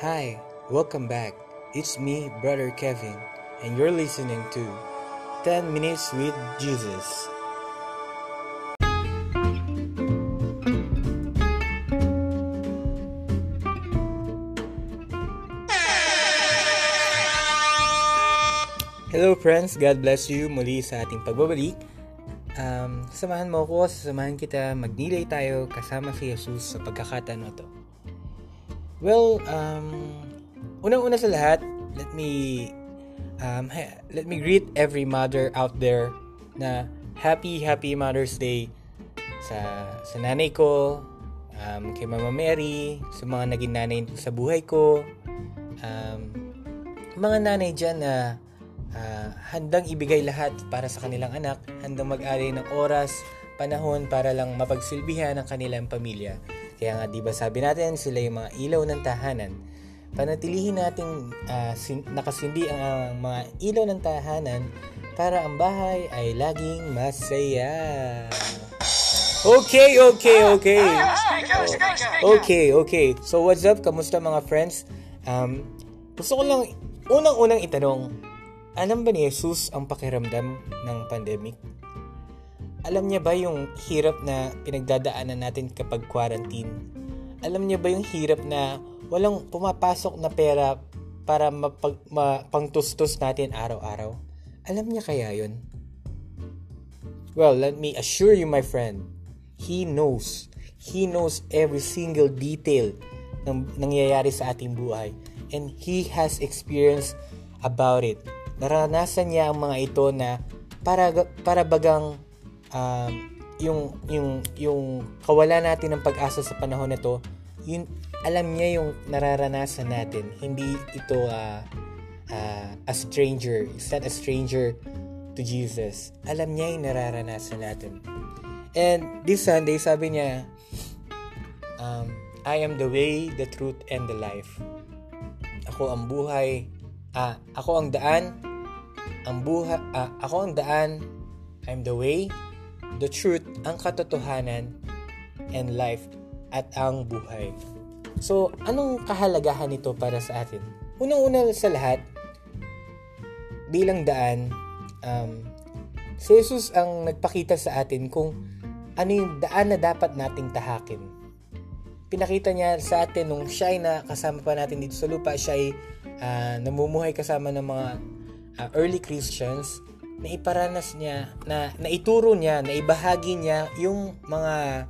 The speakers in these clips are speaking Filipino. Hi, welcome back. It's me, Brother Kevin, and you're listening to 10 Minutes with Jesus. Hello friends, God bless you muli sa ating pagbabalik. Samahan mo ako, sasamahan kita, magnilay tayo kasama si Jesus sa pagkakataon na ito. Well, unang-una sa lahat, let me greet every mother out there na happy Mother's Day sa nanay ko, kay Mama Mary, sa mga naging nanay sa buhay ko, mga nanay dyan na handang ibigay lahat para sa kanilang anak, handang mag-ari ng oras, panahon para lang mapagsilbihan ang kanilang pamilya. Kaya nga diba sabi natin, sila yung mga ilaw ng tahanan. Panatilihin natin nakasindi ang mga ilaw ng tahanan para ang bahay ay laging masaya. Okay. Okay. So what's up? Kamusta mga friends? Gusto ko lang unang-unang itanong, alam ba ni Jesus ang pakiramdam ng pandemic? Alam niya ba yung hirap na pinagdadaanan natin kapag quarantine? Alam niya ba yung hirap na walang pumapasok na pera para pangtustos natin araw-araw? Alam niya kaya yun? Well, let me assure you, my friend, He knows. He knows every single detail ng nangyayari sa ating buhay. And He has experience about it. Naranasan niya ang mga ito na para bagang yung kawalan natin ng pag-asa sa panahon na to, yun, alam niya yung nararanasan natin. Hindi ito a stranger. It's not a stranger to Jesus. Alam niya yung nararanasan natin. And this Sunday, sabi niya, I am the way, the truth, and the life. Ako ang buhay. Ako ang daan. Ako ang daan. I'm the way, the truth, ang katotohanan, and life, at ang buhay. So, anong kahalagahan nito para sa atin? Unang-una sa lahat, bilang daan, si Jesus ang nagpakita sa atin kung ano yung daan na dapat nating tahakin. Pinakita niya sa atin nung siya ay nakasama pa natin dito sa lupa, siya ay namumuhay kasama ng mga early Christians, na iparanas niya, na naituro niya, na ibahagi niya yung mga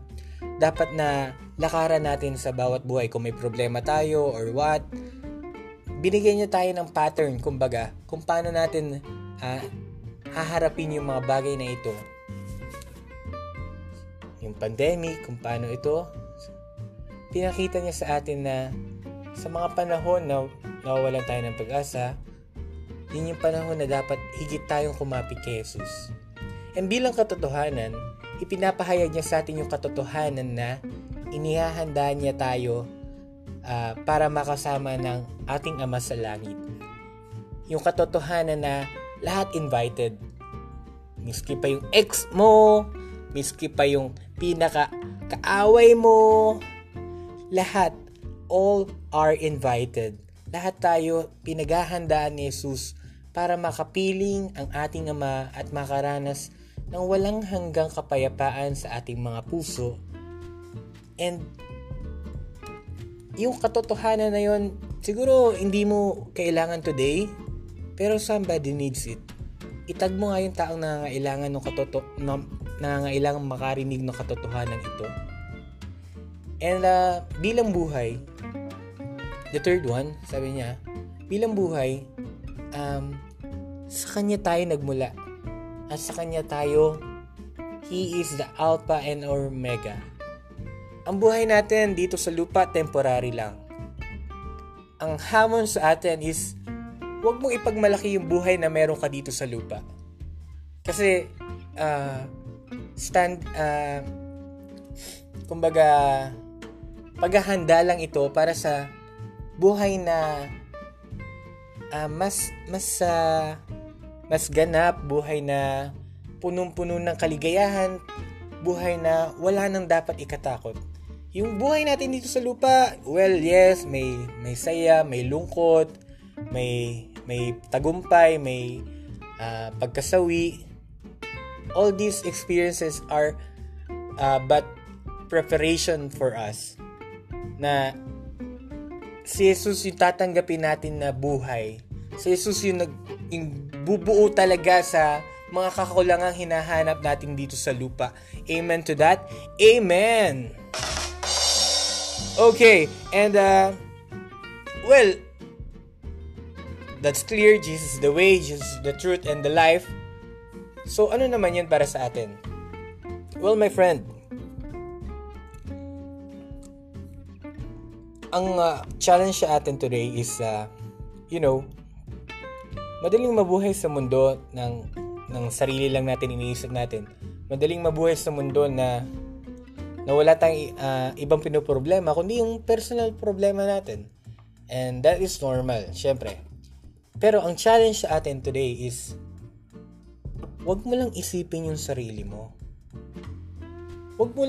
dapat na lakaran natin sa bawat buhay. Kung may problema tayo or what, binigyan niya tayo ng pattern, kumbaga, kung paano natin haharapin yung mga bagay na ito. Yung pandemic, kung paano ito, pinakita niya sa atin na sa mga panahon na nawawalan tayo ng pag-asa, yun yung panahon na dapat higit tayong kumapit kay Jesus. And bilang katotohanan, ipinapahayag niya sa atin yung katotohanan na inihahanda niya tayo para makasama ng ating Ama sa Langit. Yung katotohanan na lahat invited. Miski pa yung ex mo, miski pa yung pinaka-kaaway mo, lahat, all are invited. Lahat tayo pinaghahandaan ni Jesus para makapiling ang ating Ama at makaranas ng walang hanggang kapayapaan sa ating mga puso. And yung katotohanan na yun, siguro hindi mo kailangan today, pero somebody needs it. Itag mo nga yung taong nangangailangan ng nangangailangan makarinig ng katotohanan ito. And bilang buhay, the third one, sabi niya, bilang buhay, sa Kanya tayo nagmula. At sa Kanya tayo, He is the Alpha and Omega. Ang buhay natin dito sa lupa, temporary lang. Ang hamon sa atin is, huwag mong ipagmalaki yung buhay na meron ka dito sa lupa. Kasi, kumbaga, paghahanda lang ito para sa buhay na mas ganap, buhay na punong-puno ng kaligayahan, buhay na wala nang dapat ikatakot. Yung buhay natin dito sa lupa, well, yes, may saya, may lungkot, may tagumpay, may pagkasawi. All these experiences are but preparation for us na si Jesus yung tatanggapin natin na buhay. Si Jesus yung bubuo talaga sa mga kakulangang hinahanap natin dito sa lupa. Amen to that? Amen! Okay, and well, that's clear. Jesus is the way, Jesus is the truth, and the life. So, ano naman yan para sa atin? Well, my friend, ang challenge sa atin today is, madaling mabuhay sa mundo ng sarili lang natin, iniisip natin. Madaling mabuhay sa mundo na wala tayong ibang pinoproblema, kundi yung personal problema natin. And that is normal, syempre. Pero ang challenge sa atin today is, wag mo lang isipin yung sarili mo. Wag mo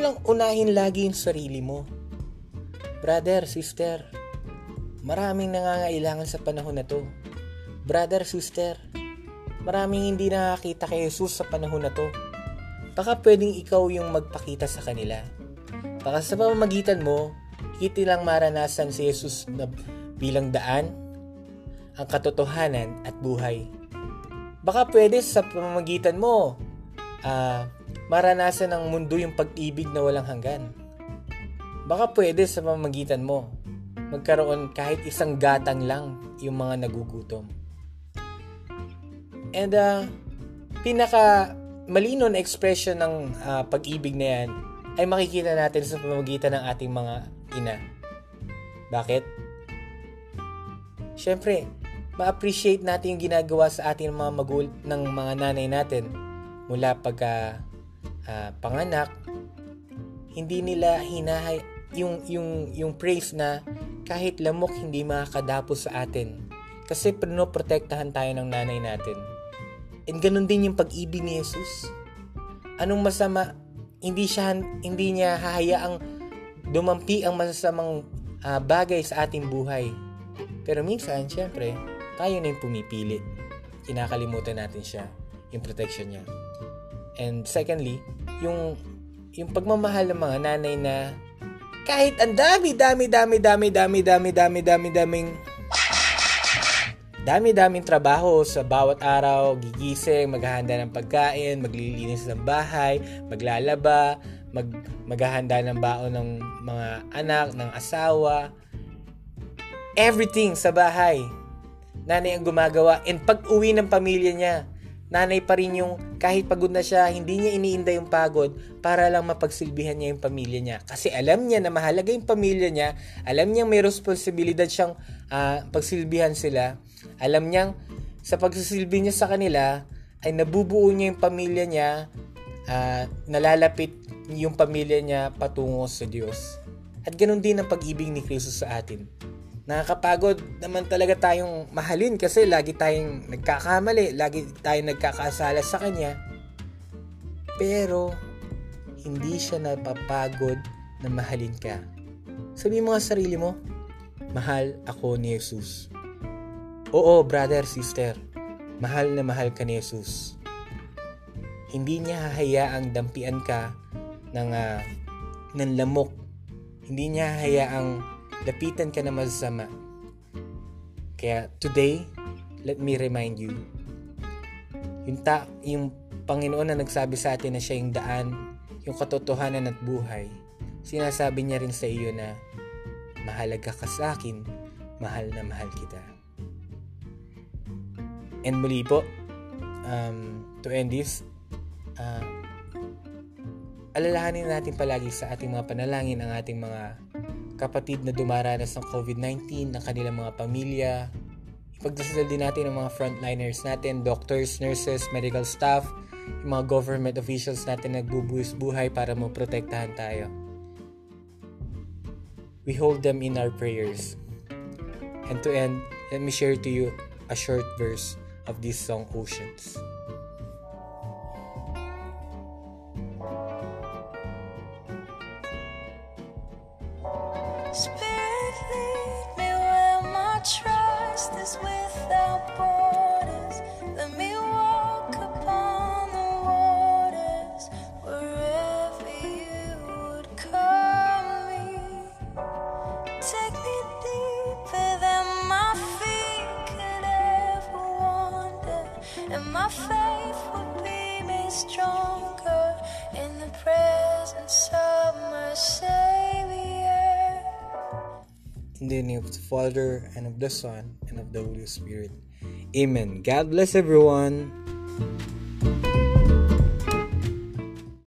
lang unahin lagi yung sarili mo. Brother, sister, maraming nangangailangan sa panahon na to. Brother, sister, maraming hindi nakakita kay Jesus sa panahon na to. Baka pwedeng ikaw yung magpakita sa kanila. Baka sa pamamagitan mo, kiti lang maranasan si Jesus na bilang daan, ang katotohanan at buhay. Baka pwede sa pamamagitan mo, maranasan ng mundo yung pag-ibig na walang hanggan. Baka pwede sa pamamagitan mo, magkaroon kahit isang gatang lang yung mga nagugutom. And pinaka malino na expression ng pag-ibig na yan ay makikita natin sa pamamagitan ng ating mga ina. Bakit? Siyempre, ma-appreciate natin yung ginagawa sa ating mga ng mga nanay natin mula pagka panganak. Hindi nila hinahay yung praise na kahit lamok hindi makakadapos sa atin. Kasi pinoprotektahan tayo ng nanay natin. And ganun din yung pag-ibig ni Jesus. Anong masama? Hindi niya hahayaang dumampi ang masasamang bagay sa ating buhay. Pero minsan, syempre, tayo na yung pumipili. Kinakalimutan natin siya, yung protection niya. And secondly, yung pagmamahal ng mga nanay na kahit ang daming trabaho sa bawat araw, gigising, maghahanda ng pagkain, maglilinis ng bahay, maglalaba, maghahanda ng baon ng mga anak, ng asawa. Everything sa bahay, nanay ang gumagawa. And pag-uwi ng pamilya niya, nanay pa rin yung kahit pagod na siya, hindi niya iniinda yung pagod para lang mapagsilbihan niya yung pamilya niya. Kasi alam niya na mahalaga yung pamilya niya, alam niya may responsibilidad siyang pagsilbihan sila. Alam niyang sa pagsisilbi niya sa kanila ay nabubuo niya yung pamilya niya, nalalapit yung pamilya niya patungo sa Diyos. At ganun din ang pag-ibig ni Kristo sa atin. Nakakapagod naman talaga tayong mahalin kasi lagi tayong nagkakamali, lagi tayong nagkakasala sa Kanya. Pero hindi siya napapagod na mahalin ka. Sabihin mo sa sarili mo, mahal ako ni Jesus. Oo, brother, sister, mahal na mahal ka ni Jesus. Hindi niya hahayaang dampian ka ng lamok. Hindi niya hahayaang lapitan ka na masama. Kaya today, let me remind you, yung Panginoon na nagsabi sa atin na siya yung daan, yung katotohanan at buhay, sinasabi niya rin sa iyo na mahalaga ka sa akin, mahal na mahal kita. And muli po, to end this, alalahanin natin palagi sa ating mga panalangin ang ating mga kapatid na dumaranas ng COVID-19, ng kanilang mga pamilya. Ipagdasal din natin ang mga frontliners natin, doctors, nurses, medical staff, yung mga government officials natin na nagbubuhis buhay para maprotektahan tayo. We hold them in our prayers. And to end, let me share to you a short verse of this song, Oceans. Spirit, lead me where my trust is without borders. Let me walk upon the waters wherever you would call me. Take me deeper than my feet could ever wander, and my faith will be made stronger in the presence of my Savior. In the name of the Father, and of the Son, and of the Holy Spirit. Amen. God bless everyone.